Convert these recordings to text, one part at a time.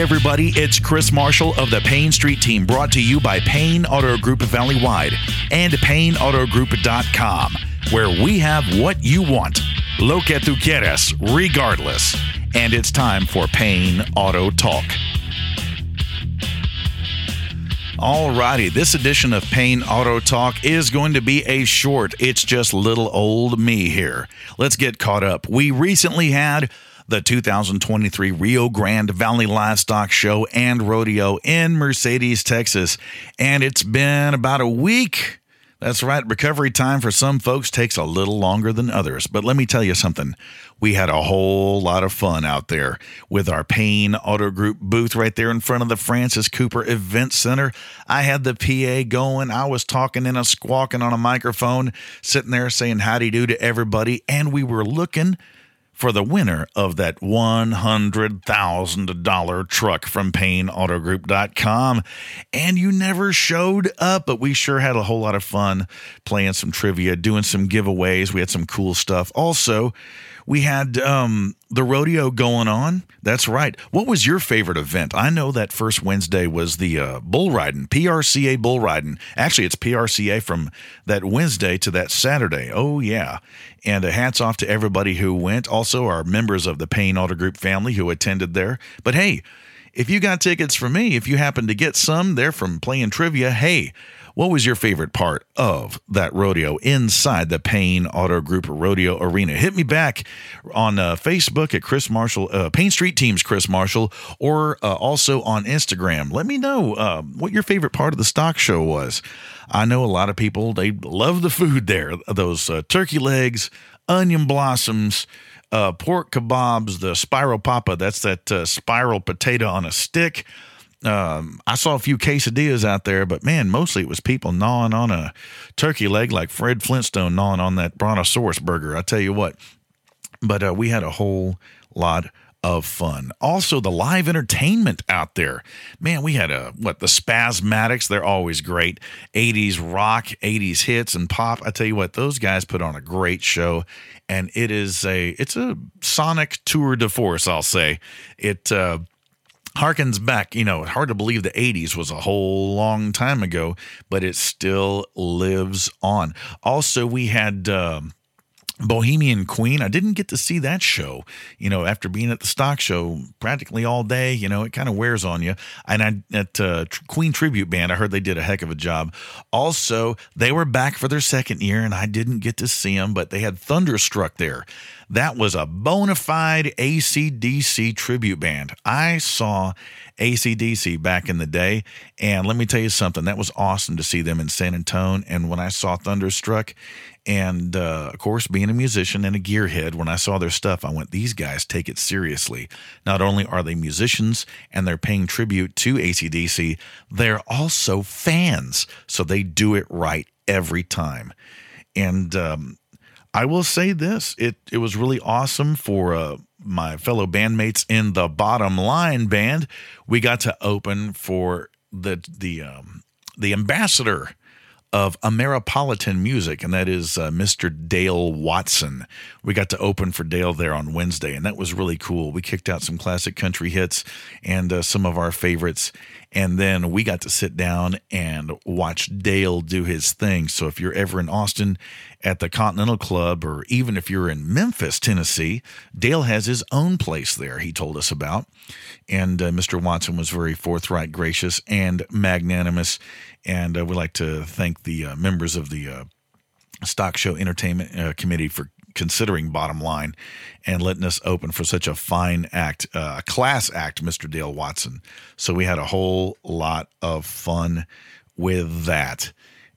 Hey everybody, it's Chris Marshall of the Payne Street Team, brought to you by Payne Auto Group Valleywide and PayneAutoGroup.com, where we have what you want, lo que tú quieres, regardless. And it's time for Payne Auto Talk. Alrighty, this edition of Payne Auto Talk is going to be a short. It's just little old me here. Let's get caught up. We recently had the 2023 Rio Grande Valley Livestock Show and Rodeo in Mercedes, Texas, and it's been about a week. That's right, recovery time for some folks takes a little longer than others. But let me tell you something. We had a whole lot of fun out there with our Payne Auto Group booth right there in front of the Francis Cooper Event Center. I had the PA going. I was talking and squawking on a microphone, sitting there saying howdy-do to everybody. And we were looking for the winner of that $100,000 truck from PayneAutoGroup.com. And you never showed up, but we sure had a whole lot of fun playing some trivia, doing some giveaways. We had some cool stuff. Also, we had the rodeo going on. That's right. What was your favorite event? I know that first Wednesday was the bull riding, PRCA bull riding. Actually, it's PRCA from that Wednesday to that Saturday. Oh, yeah. And hats off to everybody who went. Also, our members of the Payne Auto Group family who attended there. But hey, if you got tickets from me, if you happen to get some there from playing trivia, hey, what was your favorite part of that rodeo inside the Payne Auto Group Rodeo Arena? Hit me back on Facebook at Chris Marshall, Payne Street Team's Chris Marshall, or also on Instagram. Let me know what your favorite part of the stock show was. I know a lot of people, they love the food there. Those turkey legs, onion blossoms, pork kebabs, the spiral papa. That's that spiral potato on a stick. I saw a few quesadillas out there, but man, mostly it was people gnawing on a turkey leg like Fred Flintstone gnawing on that brontosaurus burger. I tell you what, but we had a whole lot of fun. Also, the live entertainment out there, man, we had the Spasmatics. They're always great. 80s rock, 80s hits and pop. I tell you what, those guys put on a great show, and it's a sonic tour de force, I'll say. It harkens back, hard to believe the 80s was a whole long time ago, but it still lives on. Also, we had Bohemian Queen. I didn't get to see that show, after being at the stock show practically all day, it kind of wears on you. And Queen Tribute Band, I heard they did a heck of a job. Also, they were back for their second year, and I didn't get to see them, but they had Thunderstruck there. That was a bona fide AC/DC tribute band. I saw AC/DC back in the day, and let me tell you something. That was awesome to see them in San Antonio, and when I saw Thunderstruck, and of course, being a musician and a gearhead, when I saw their stuff, I went, these guys take it seriously. Not only are they musicians and they're paying tribute to AC/DC, they're also fans, so they do it right every time. And I will say this, it was really awesome for my fellow bandmates in the Bottom Line band. We got to open for the ambassador of Ameripolitan music, and that is Mr. Dale Watson. We got to open for Dale there on Wednesday, and that was really cool. We kicked out some classic country hits and some of our favorites, and then we got to sit down and watch Dale do his thing. So if you're ever in Austin at the Continental Club, or even if you're in Memphis, Tennessee, Dale has his own place there, he told us about. And Mr. Watson was very forthright, gracious, and magnanimous. And we'd like to thank the members of the Stock Show Entertainment Committee for considering Bottom Line and letting us open for such a fine act, class act, Mr. Dale Watson. So we had a whole lot of fun with that.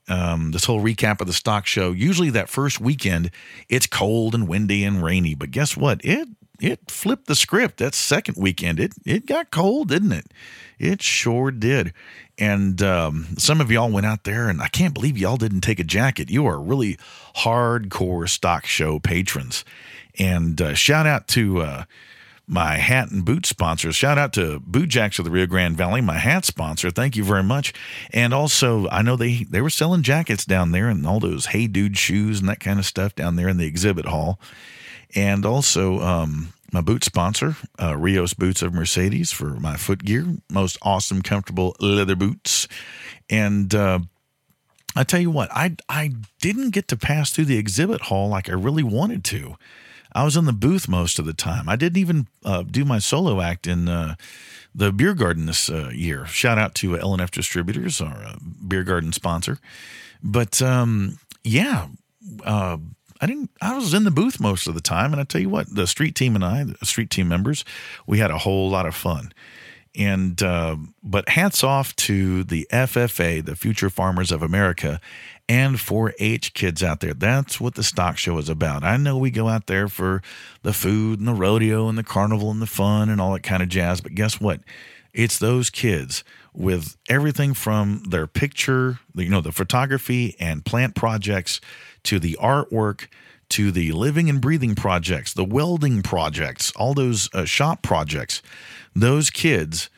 This whole recap of the stock show, usually that first weekend, it's cold and windy and rainy, but guess what? It flipped the script. That second weekend, it got cold, didn't it? It sure did. And some of y'all went out there, and I can't believe y'all didn't take a jacket. You are really hardcore stock show patrons. And shout out to my hat and boot sponsor. Shout out to Bootjacks of the Rio Grande Valley, my hat sponsor. Thank you very much. And also, I know they were selling jackets down there and all those Hey Dude shoes and that kind of stuff down there in the exhibit hall. And also, my boot sponsor, Rios Boots of Mercedes, for my foot gear. Most awesome, comfortable leather boots. And I tell you what, I didn't get to pass through the exhibit hall like I really wanted to. I was in the booth most of the time. I didn't even do my solo act in the beer garden this year. Shout out to L&F Distributors, our beer garden sponsor. But I was in the booth most of the time, and I tell you what, the street team and I, the street team members, we had a whole lot of fun. And but hats off to the FFA, the Future Farmers of America, and 4-H kids out there. That's what the stock show is about. I know we go out there for the food and the rodeo and the carnival and the fun and all that kind of jazz, but guess what? It's those kids with everything from their picture, the photography and plant projects, to the artwork, to the living and breathing projects, the welding projects, all those shop projects. Those kids,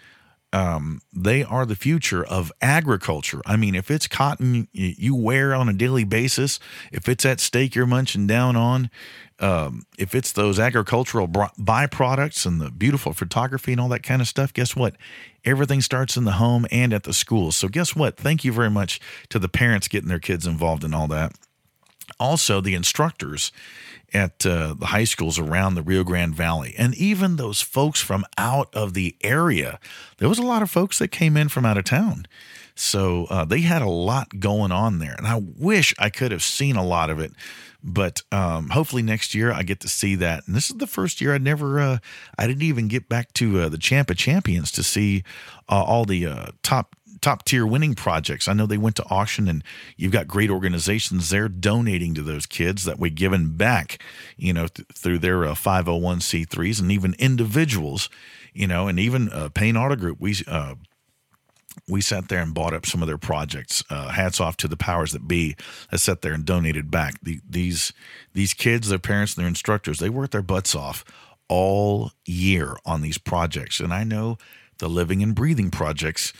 they are the future of agriculture. I mean, if it's cotton you wear on a daily basis, if it's that steak you're munching down on, if it's those agricultural byproducts and the beautiful photography and all that kind of stuff, guess what? Everything starts in the home and at the school. So guess what? Thank you very much to the parents getting their kids involved in all that. Also, the instructors at the high schools around the Rio Grande Valley, and even those folks from out of the area. There was a lot of folks that came in from out of town. So they had a lot going on there, and I wish I could have seen a lot of it. But hopefully next year I get to see that. And this is the first year I didn't even get back to the Champa Champions to see all the top tier winning projects. I know they went to auction, and you've got great organizations there donating to those kids that we're giving back, through their 501c3s, and even individuals, and even Payne Auto Group. We sat there and bought up some of their projects. Hats off to the powers that be that sat there and donated back. These kids, their parents, and their instructors, they worked their butts off all year on these projects. And I know the living and breathing projects,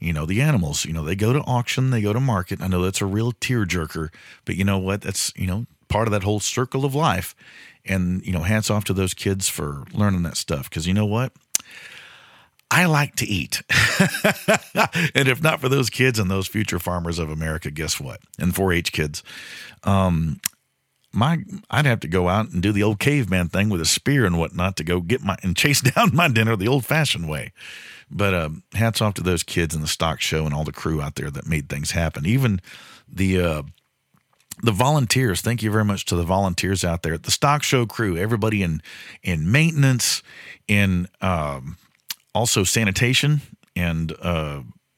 the animals, they go to auction, they go to market. I know that's a real tearjerker, but you know what? That's, part of that whole circle of life. And, hats off to those kids for learning that stuff. Because you know what? I like to eat. And if not for those kids and those Future Farmers of America, guess what? And 4-H kids, I'd have to go out and do the old caveman thing with a spear and whatnot to go get and chase down my dinner the old fashioned way. But hats off to those kids in the stock show and all the crew out there that made things happen. Even the volunteers. Thank you very much to the volunteers out there at the stock show crew. Everybody in maintenance, in also sanitation and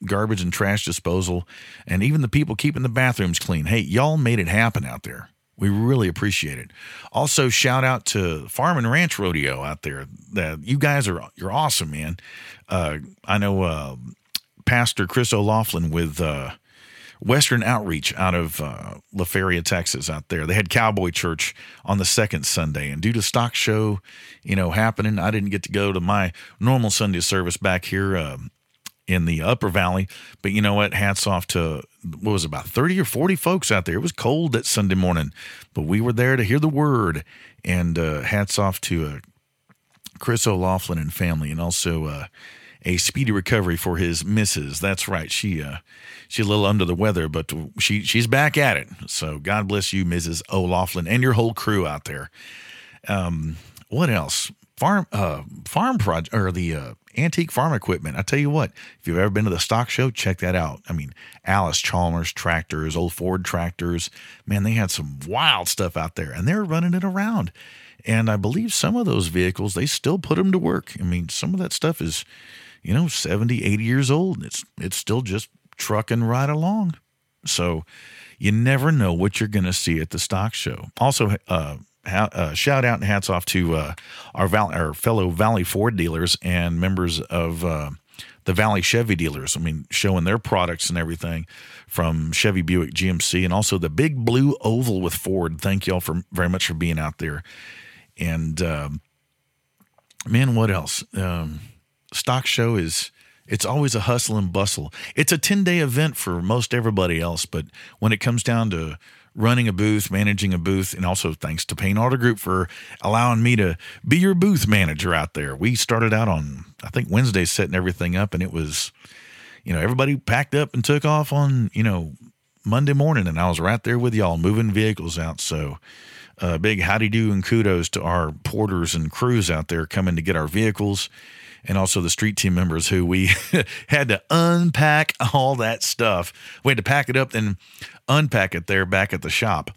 garbage and trash disposal, and even the people keeping the bathrooms clean. Hey, y'all made it happen out there. We really appreciate it. Also, shout out to Farm and Ranch Rodeo out there. You guys you're awesome, man. I know Pastor Chris O'Laughlin with Western Outreach out of La Feria, Texas, out there. They had Cowboy Church on the second Sunday, and due to stock show, happening, I didn't get to go to my normal Sunday service back here in the Upper Valley. But you know what? Hats off to what was about 30 or 40 folks out there. It was cold that Sunday morning, but we were there to hear the word. And hats off to Chris O'Laughlin and family, and also a speedy recovery for his missus. That's right. She's a little under the weather, but she's back at it. So God bless you, Mrs. O'Laughlin, and your whole crew out there. What else? Farm project, or the antique farm equipment. I tell you what, if you've ever been to the stock show, check that out. I mean, Alice Chalmers tractors, old Ford tractors, man, they had some wild stuff out there, and they're running it around. And I believe some of those vehicles, they still put them to work. I mean, some of that stuff is, 70, 80 years old, and it's still just trucking right along. So you never know what you're going to see at the stock show. Also, shout out and hats off to our fellow Valley Ford dealers and members of the Valley Chevy dealers. I mean, showing their products and everything from Chevy, Buick, GMC, and also the big blue oval with Ford. Thank y'all very much for being out there. And man, what else? Stock show it's always a hustle and bustle. It's a 10-day event for most everybody else, but when it comes down to running a booth, managing a booth, and also thanks to Payne Auto Group for allowing me to be your booth manager out there. We started out on, I think, Wednesday setting everything up, and it was, you know, everybody packed up and took off on, you know, Monday morning, and I was right there with y'all moving vehicles out. So big howdy-do and kudos to our porters and crews out there coming to get our vehicles, and also the street team members who we had to unpack all that stuff. We had to pack it up and unpack it there back at the shop.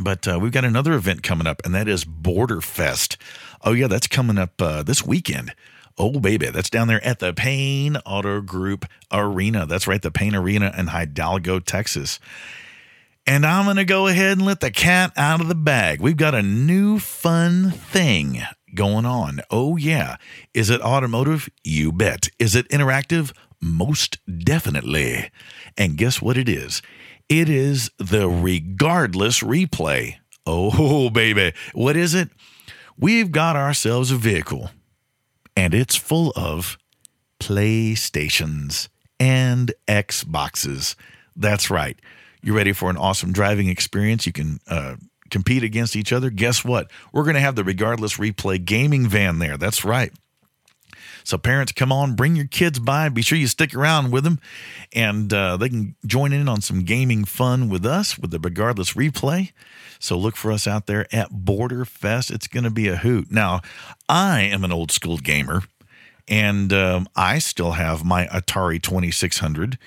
But we've got another event coming up, and that is Border Fest. Oh, yeah, that's coming up this weekend. Oh, baby, that's down there at the Payne Auto Group Arena. That's right, the Payne Arena in Hidalgo, Texas. And I'm going to go ahead and let the cat out of the bag. We've got a new fun thing going on. Oh, yeah. Is it automotive? You bet. Is it interactive? Most definitely. And guess what it is? It is the Regardless Replay. Oh, baby. What is it? We've got ourselves a vehicle, and it's full of PlayStations and Xboxes. That's right. You're ready for an awesome driving experience. You can compete against each other. Guess what? We're going to have the Regardless Replay gaming van there. That's right. So parents, come on, bring your kids by. Be sure you stick around with them, and they can join in on some gaming fun with us with the Regardless Replay. So look for us out there at Border Fest. It's going to be a hoot. Now, I am an old school gamer, and I still have my Atari 2600.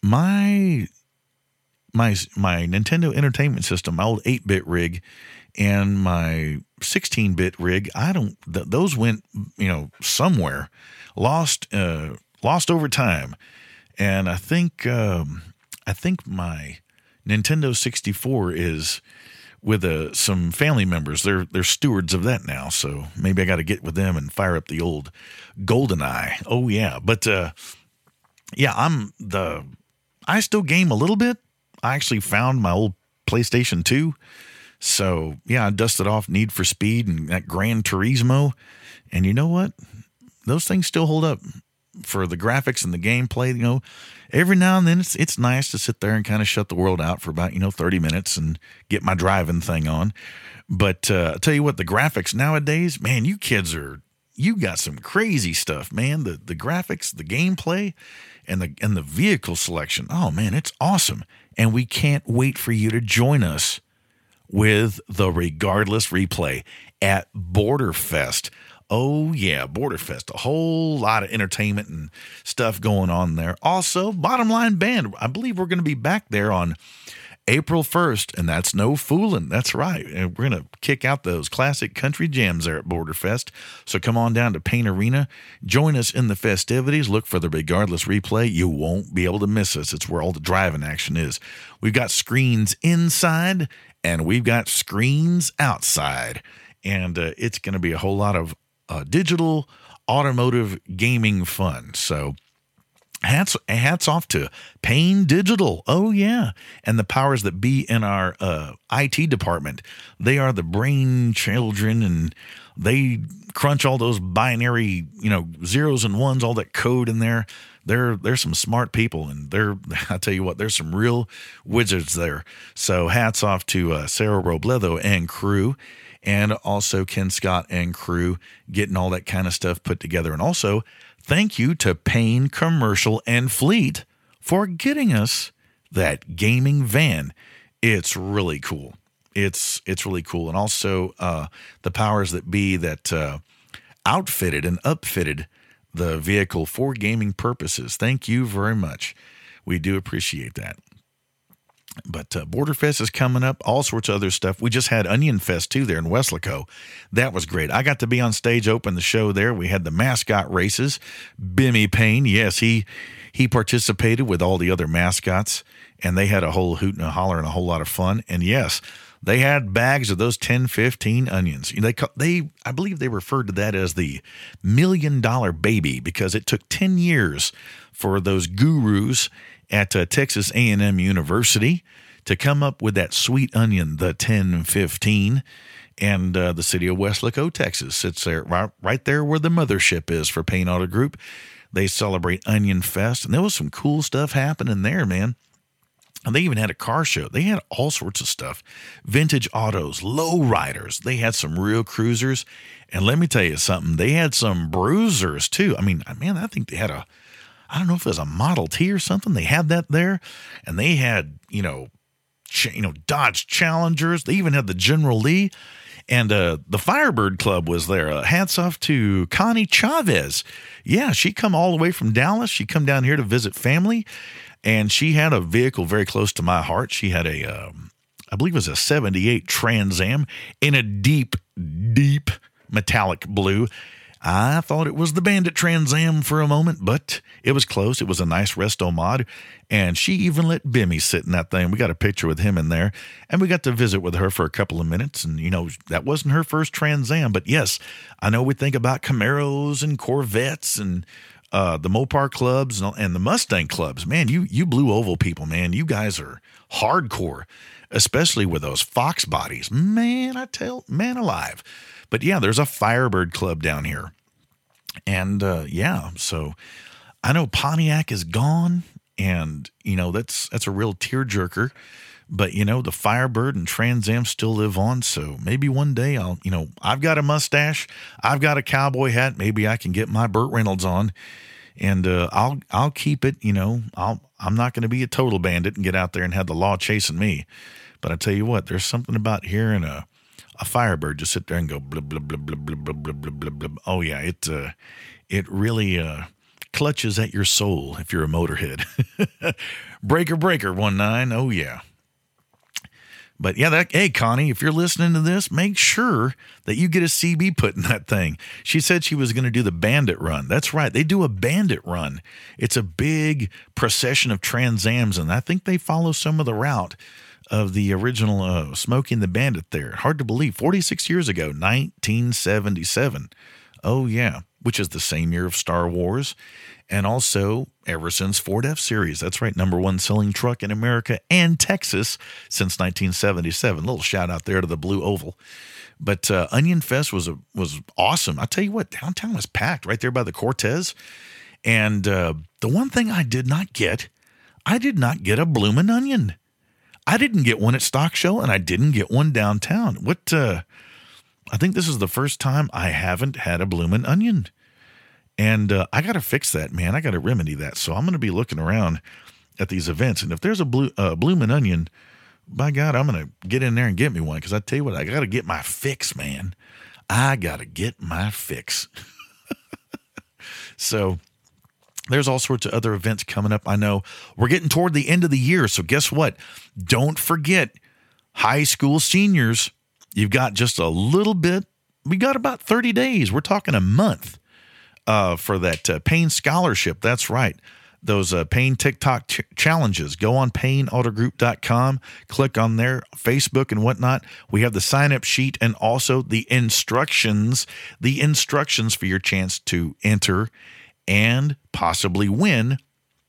My Nintendo Entertainment System, my old 8-bit rig, and my 16-bit rig, those went, you know, somewhere, lost over time. And I think my Nintendo 64 is with some family members. They're stewards of that now, so maybe I got to get with them and fire up the old GoldenEye. Oh yeah, but yeah, I still game a little bit. I actually found my old PlayStation 2. So, yeah, I dusted off Need for Speed and that Gran Turismo. And you know what? Those things still hold up for the graphics and the gameplay. You know, every now and then it's nice to sit there and kind of shut the world out for about, you know, 30 minutes and get my driving thing on. But I'll tell you what, the graphics nowadays, man, you kids are... You got some crazy stuff, man. The graphics, the gameplay, and the vehicle selection. Oh, man, it's awesome. And we can't wait for you to join us with the Regardless Replay at Border Fest. Oh, yeah, Border Fest. A whole lot of entertainment and stuff going on there. Also, Bottom Line Band. I believe we're going to be back there on April 1st, and that's no fooling. That's right. And we're going to kick out those classic country jams there at Border Fest. So come on down to Payne Arena. Join us in the festivities. Look for the Regardless Replay. You won't be able to miss us. It's where all the driving action is. We've got screens inside, and we've got screens outside. And it's going to be a whole lot of digital automotive gaming fun. So Hats off to Payne Digital. Oh, yeah. And the powers that be in our IT department. They are the brain children, and they crunch all those binary, you know, zeros and ones, all that code in there. They're some smart people, and I tell you what, there's some real wizards there. So hats off to Sarah Robledo and crew, and also Ken Scott and crew, getting all that kind of stuff put together. And also, thank you to Payne Commercial and Fleet for getting us that gaming van. It's really cool. It's really cool. And also the powers that be that outfitted and upfitted the vehicle for gaming purposes. Thank you very much. We do appreciate that. But Border Fest is coming up, all sorts of other stuff. We just had Onion Fest, too, there in Weslaco. That was great. I got to be on stage, open the show there. We had the mascot races. Bimmy Payne, yes, he participated with all the other mascots, and they had a whole hoot and a holler and a whole lot of fun. And, yes, they had bags of those 10, 15 onions. They I believe they referred to that as the $1 million baby, because it took 10 years for those gurus at Texas A&M University to come up with that sweet onion, the 1015, and the city of Weslaco, Texas sits there right there where the mothership is for Payne Auto Group. They celebrate Onion Fest, and there was some cool stuff happening there, man. And they even had a car show. They had all sorts of stuff. Vintage autos, low riders. They had some real cruisers. And let me tell you something. They had some bruisers too. I mean, man, I think they had a, I don't know if it was a Model T or something. They had that there. And they had, Dodge Challengers. They even had the General Lee. And the Firebird Club was there. Hats off to Connie Chavez. Yeah, she come all the way from Dallas. She come down here to visit family. And she had a vehicle very close to my heart. She had a, I believe it was a 78 Trans Am in a deep, deep metallic blue. I thought it was the Bandit Trans Am for a moment, but it was close. It was a nice resto mod. And she even let Bimmy sit in that thing. We got a picture with him in there. And we got to visit with her for a couple of minutes. And, that wasn't her first Trans Am. But, yes, I know we think about Camaros and Corvettes and the Mopar clubs and the Mustang clubs, man, you blue oval people, man, you guys are hardcore, especially with those Fox bodies, man, I tell man alive. But yeah, there's a Firebird club down here. And, so I know Pontiac is gone and that's a real tearjerker, but the Firebird and Trans Am still live on. So maybe one day I'll, I've got a mustache. I've got a cowboy hat. Maybe I can get my Burt Reynolds on and, I'll keep it. I'm not going to be a total bandit and get out there and have the law chasing me. But I tell you what, there's something about hearing a Firebird just sit there and go blah, blah, blah, blah, blah, blah, blah, blah, blah, blah. Oh yeah. It really, clutches at your soul if you're a motorhead. breaker 19. Oh yeah. But yeah, hey, Connie, if you're listening to this, make sure that you get a CB put in that thing. She said she was going to do the bandit run. That's right. They do a bandit run. It's a big procession of Trans Ams, and I think they follow some of the route of the original Smokey and the Bandit there. Hard to believe. 46 years ago, 1977. Oh, yeah, which is the same year of Star Wars. And also, ever since Ford F-Series, that's right, #1 selling truck in America and Texas since 1977. Little shout out there to the Blue Oval. But Onion Fest was awesome. I tell you what, downtown was packed right there by the Cortez. And the one thing I did not get a Bloomin' Onion. I didn't get one at Stock Show, and I didn't get one downtown. What? I think this is the first time I haven't had a Bloomin' Onion. And I got to fix that, man. I got to remedy that. So I'm going to be looking around at these events. And if there's a Bloomin' Onion, by God, I'm going to get in there and get me one. Because I tell you what, I got to get my fix, man. I got to get my fix. So there's all sorts of other events coming up. I know we're getting toward the end of the year. So guess what? Don't forget, high school seniors, you've got just a little bit. We got about 30 days. We're talking a month. For that Payne scholarship. That's right. Those Payne TikTok challenges. Go on PayneAutoGroup.com. Click on their Facebook and whatnot. We have the sign-up sheet and also the instructions for your chance to enter and possibly win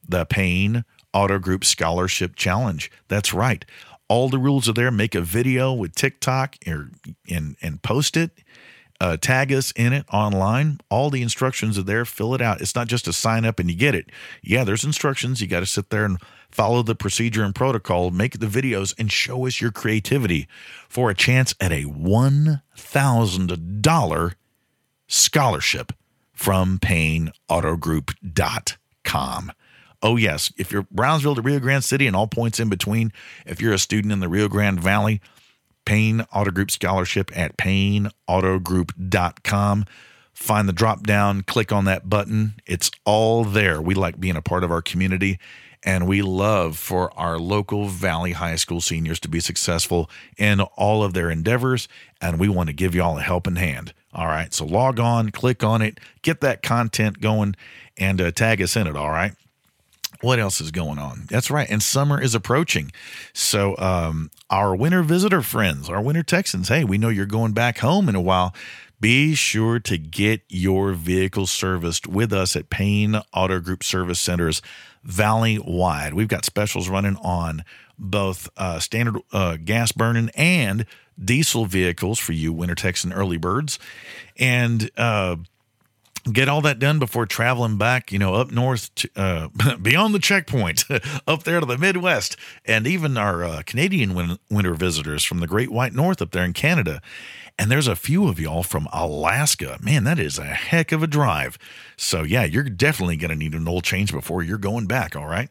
the Payne Auto Group Scholarship Challenge. That's right. All the rules are there. Make a video with TikTok and post it. Tag us in it online. All the instructions are there. Fill it out. It's not just a sign up and you get it. Yeah, there's instructions. You got to sit there and follow the procedure and protocol, make the videos, and show us your creativity for a chance at a $1,000 scholarship from PayneAutoGroup.com. Oh, yes. If you're Brownsville to Rio Grande City and all points in between, if you're a student in the Rio Grande Valley, Payne Auto Group Scholarship at PayneAutoGroup.com. Find the drop down, click on that button. It's all there. We like being a part of our community, and we love for our local Valley High School seniors to be successful in all of their endeavors, and we want to give you all a helping hand. All right, so log on, click on it, get that content going, and tag us in it, all right? What else is going on? That's right. And summer is approaching. So our winter visitor friends, our winter Texans, hey, we know you're going back home in a while. Be sure to get your vehicle serviced with us at Payne Auto Group Service Centers valley-wide. We've got specials running on both standard gas burning and diesel vehicles for you winter Texan early birds. And get all that done before traveling back, you know, up north, to, beyond the checkpoint, up there to the Midwest, and even our Canadian winter visitors from the Great White North up there in Canada. And there's a few of y'all from Alaska. Man, that is a heck of a drive. So, yeah, you're definitely going to need an oil change before you're going back, all right?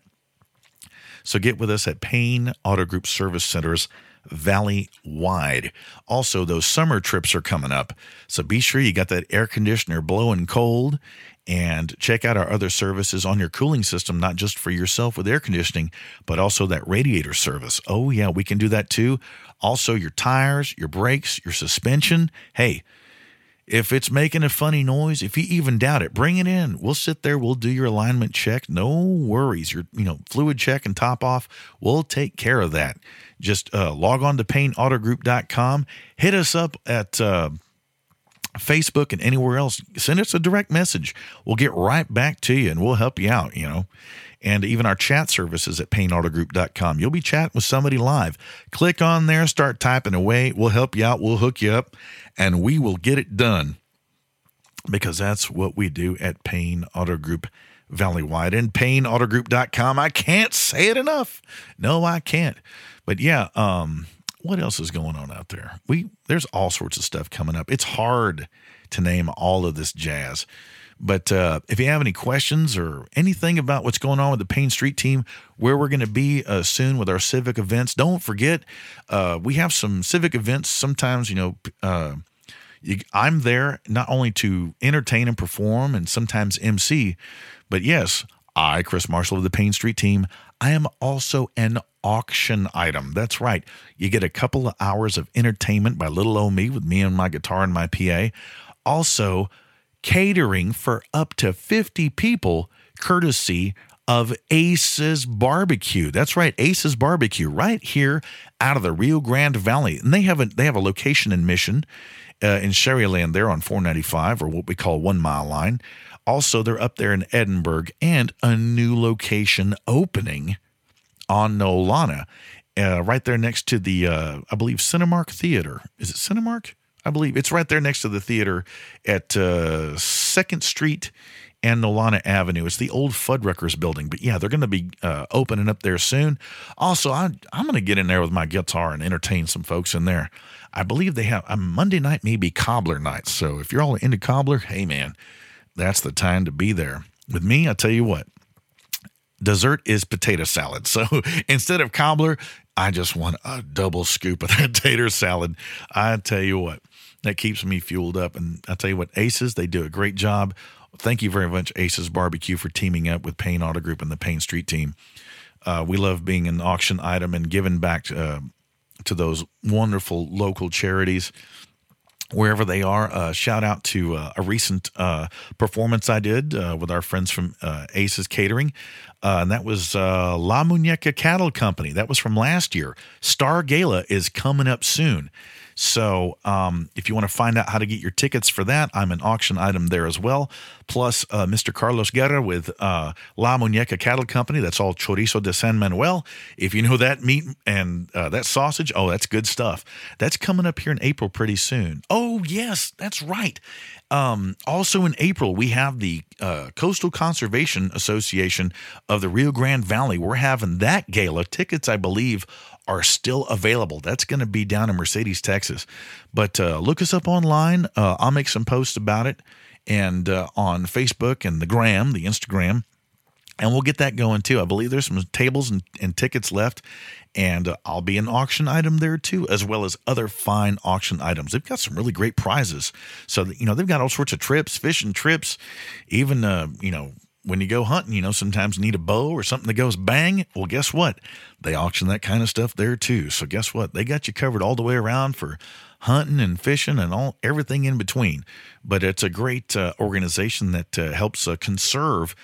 So get with us at Payne Auto Group Service Centers valley-wide. Also, those summer trips are coming up, so be sure you got that air conditioner blowing cold, and check out our other services on your cooling system, not just for yourself with air conditioning, but also that radiator service. Oh, yeah, we can do that too. Also, your tires, your brakes, your suspension. Hey, if it's making a funny noise, if you even doubt it, bring it in. We'll sit there. We'll do your alignment check. No worries. Your, you know, fluid check and top off. We'll take care of that. Just log on to PayneAutoGroup.com. Hit us up at Facebook and anywhere else. Send us a direct message. We'll get right back to you, and we'll help you out, you know. And even our chat services at PayneAutoGroup.com. You'll be chatting with somebody live. Click on there, start typing away. We'll help you out. We'll hook you up, and we will get it done, because that's what we do at Payne Auto Group Valley-wide and PayneAutoGroup.com. I can't say it enough. No, I can't. But yeah, what else is going on out there? There's all sorts of stuff coming up. It's hard to name all of this jazz. But if you have any questions or anything about what's going on with the Payne Street team, where we're going to be soon with our civic events, don't forget, we have some civic events. Sometimes, you know, I'm there not only to entertain and perform and sometimes MC, but yes, I, Chris Marshall of the Payne Street team, I am also an auction item. That's right. You get a couple of hours of entertainment by little old me with me and my guitar and my PA. Also, catering for up to 50 people, courtesy of Ace's Barbecue. That's right, Ace's Barbecue, right here out of the Rio Grande Valley. And they have a location in Mission, in Sherryland there on 495, or what we call 1 Mile Line. Also, they're up there in Edinburgh, and a new location opening on Nolana, right there next to the, I believe, Cinemark Theater. Is it Cinemark? I believe it's right there next to the theater at 2nd Street and Nolana Avenue. It's the old Fuddruckers building. But, yeah, they're going to be opening up there soon. Also, I'm going to get in there with my guitar and entertain some folks in there. I believe they have a Monday night, maybe cobbler night. So if you're all into cobbler, hey, man, that's the time to be there. With me, I tell you what, dessert is potato salad. So instead of cobbler, I just want a double scoop of that tater salad. I tell you what. That keeps me fueled up. And I'll tell you what, Ace's, they do a great job. Thank you very much, Ace's Barbecue, for teaming up with Payne Auto Group and the Payne Street team. We love being an auction item and giving back to those wonderful local charities wherever they are. Shout out to a recent performance I did with our friends from Ace's Catering. And that was La Muñeca Cattle Company. That was from last year. Star Gala is coming up soon. So if you want to find out how to get your tickets for that, I'm an auction item there as well. Plus, Mr. Carlos Guerra with La Muñeca Cattle Company. That's all chorizo de San Manuel. If you know that meat and that sausage, oh, that's good stuff. That's coming up here in April pretty soon. Oh, yes, that's right. Also in April, we have the Coastal Conservation Association of the Rio Grande Valley. We're having that gala. Tickets, I believe, are still available. That's going to be down in Mercedes, Texas. But look us up online. I'll make some posts about it, and on Facebook and the Instagram. And we'll get that going too. I believe there's some tables and tickets left. And I'll be an auction item there too, as well as other fine auction items. They've got some really great prizes. So, you know, they've got all sorts of trips, fishing trips, even, you know, when you go hunting, you know, sometimes you need a bow or something that goes bang. Well, guess what? They auction that kind of stuff there too. So guess what? They got you covered all the way around for hunting and fishing and all everything in between. But it's a great organization that helps conserve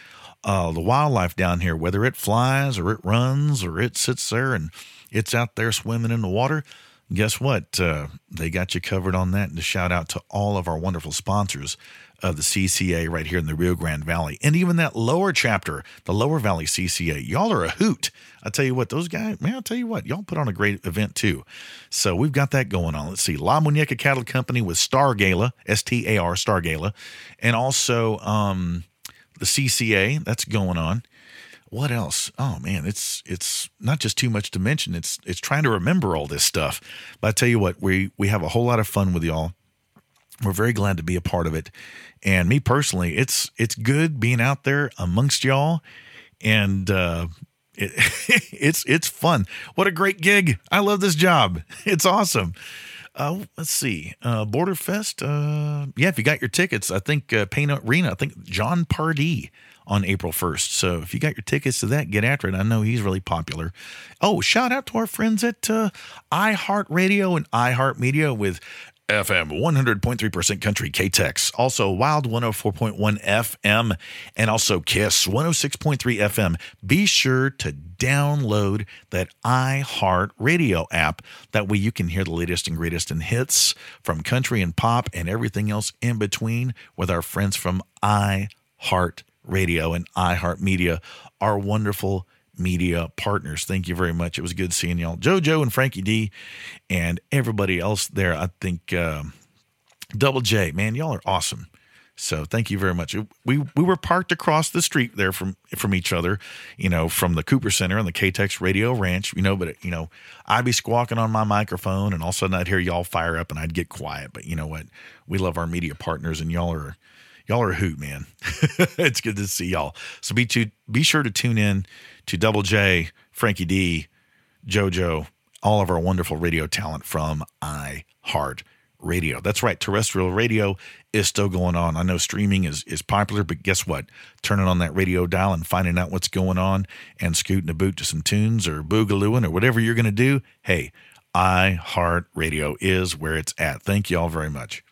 the wildlife down here, whether it flies or it runs or it sits there and it's out there swimming in the water. Guess what? They got you covered on that. And a shout out to all of our wonderful sponsors of the CCA right here in the Rio Grande Valley. And even that lower chapter, the Lower Valley CCA, y'all are a hoot. I tell you what, those guys, man, I'll tell you what, y'all put on a great event too. So we've got that going on. Let's see, La Muñeca Cattle Company with Star Gala, S-T-A-R, Star Gala, and also the CCA, that's going on. What else? Oh man, it's not just too much to mention. It's trying to remember all this stuff. But I tell you what, we have a whole lot of fun with y'all. We're very glad to be a part of it. And me personally, it's good being out there amongst y'all, and it's fun. What a great gig! I love this job. It's awesome. Let's see, Border Fest. Yeah, if you got your tickets, I think Payne Arena. I think John Pardee on April 1st. So if you got your tickets to that, get after it. I know he's really popular. Oh, shout out to our friends at iHeartRadio and iHeartMedia with FM 100.3% Country, KTEX, also Wild 104.1 FM, and also KISS 106.3 FM. Be sure to download that iHeartRadio app. That way you can hear the latest and greatest in hits from country and pop and everything else in between with our friends from iHeartRadio. Radio and iHeartMedia, our wonderful media partners. Thank you very much. It was good seeing y'all. JoJo and Frankie D and everybody else there. I think Double J, man, y'all are awesome. So thank you very much. We were parked across the street there from each other, you know, from the Cooper Center and the KTEX Radio Ranch, you know, but, you know, I'd be squawking on my microphone and all of a sudden I'd hear y'all fire up and I'd get quiet. But you know what? We love our media partners and y'all are a hoot, man. It's good to see y'all. So be sure to tune in to Double J, Frankie D, JoJo, all of our wonderful radio talent from iHeartRadio. That's right. Terrestrial radio is still going on. I know streaming is popular, but guess what? Turning on that radio dial and finding out what's going on and scooting a boot to some tunes or boogalooing or whatever you're going to do. Hey, iHeartRadio is where it's at. Thank y'all very much.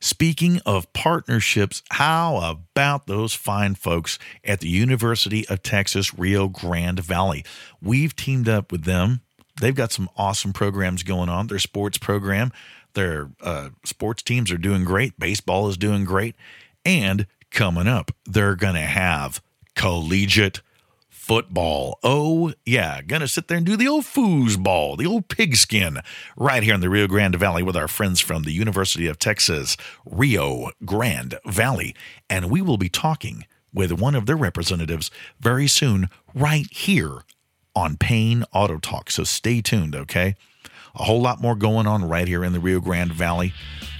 Speaking of partnerships, how about those fine folks at the University of Texas Rio Grande Valley? We've teamed up with them. They've got some awesome programs going on. Their sports program, their sports teams are doing great. Baseball is doing great. And coming up, they're going to have collegiate football. Oh, yeah. Going to sit there and do the old foosball, the old pigskin right here in the Rio Grande Valley with our friends from the University of Texas, Rio Grande Valley. And we will be talking with one of their representatives very soon right here on Payne Auto Talk. So stay tuned, okay? A whole lot more going on right here in the Rio Grande Valley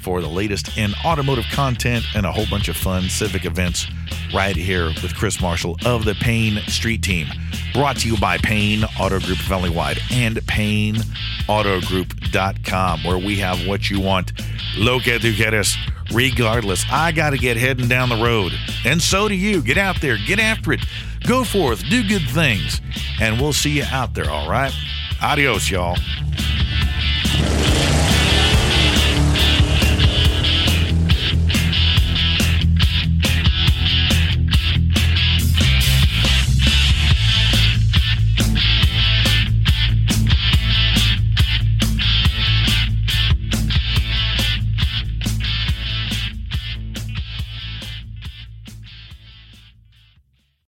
for the latest in automotive content and a whole bunch of fun civic events right here with Chris Marshall of the Payne Street Team. Brought to you by Payne Auto Group Valleywide and PayneAutoGroup.com, where we have what you want. Lo que tú quieres. Regardless, I got to get heading down the road. And so do you. Get out there. Get after it. Go forth. Do good things. And we'll see you out there, all right? Adios, y'all.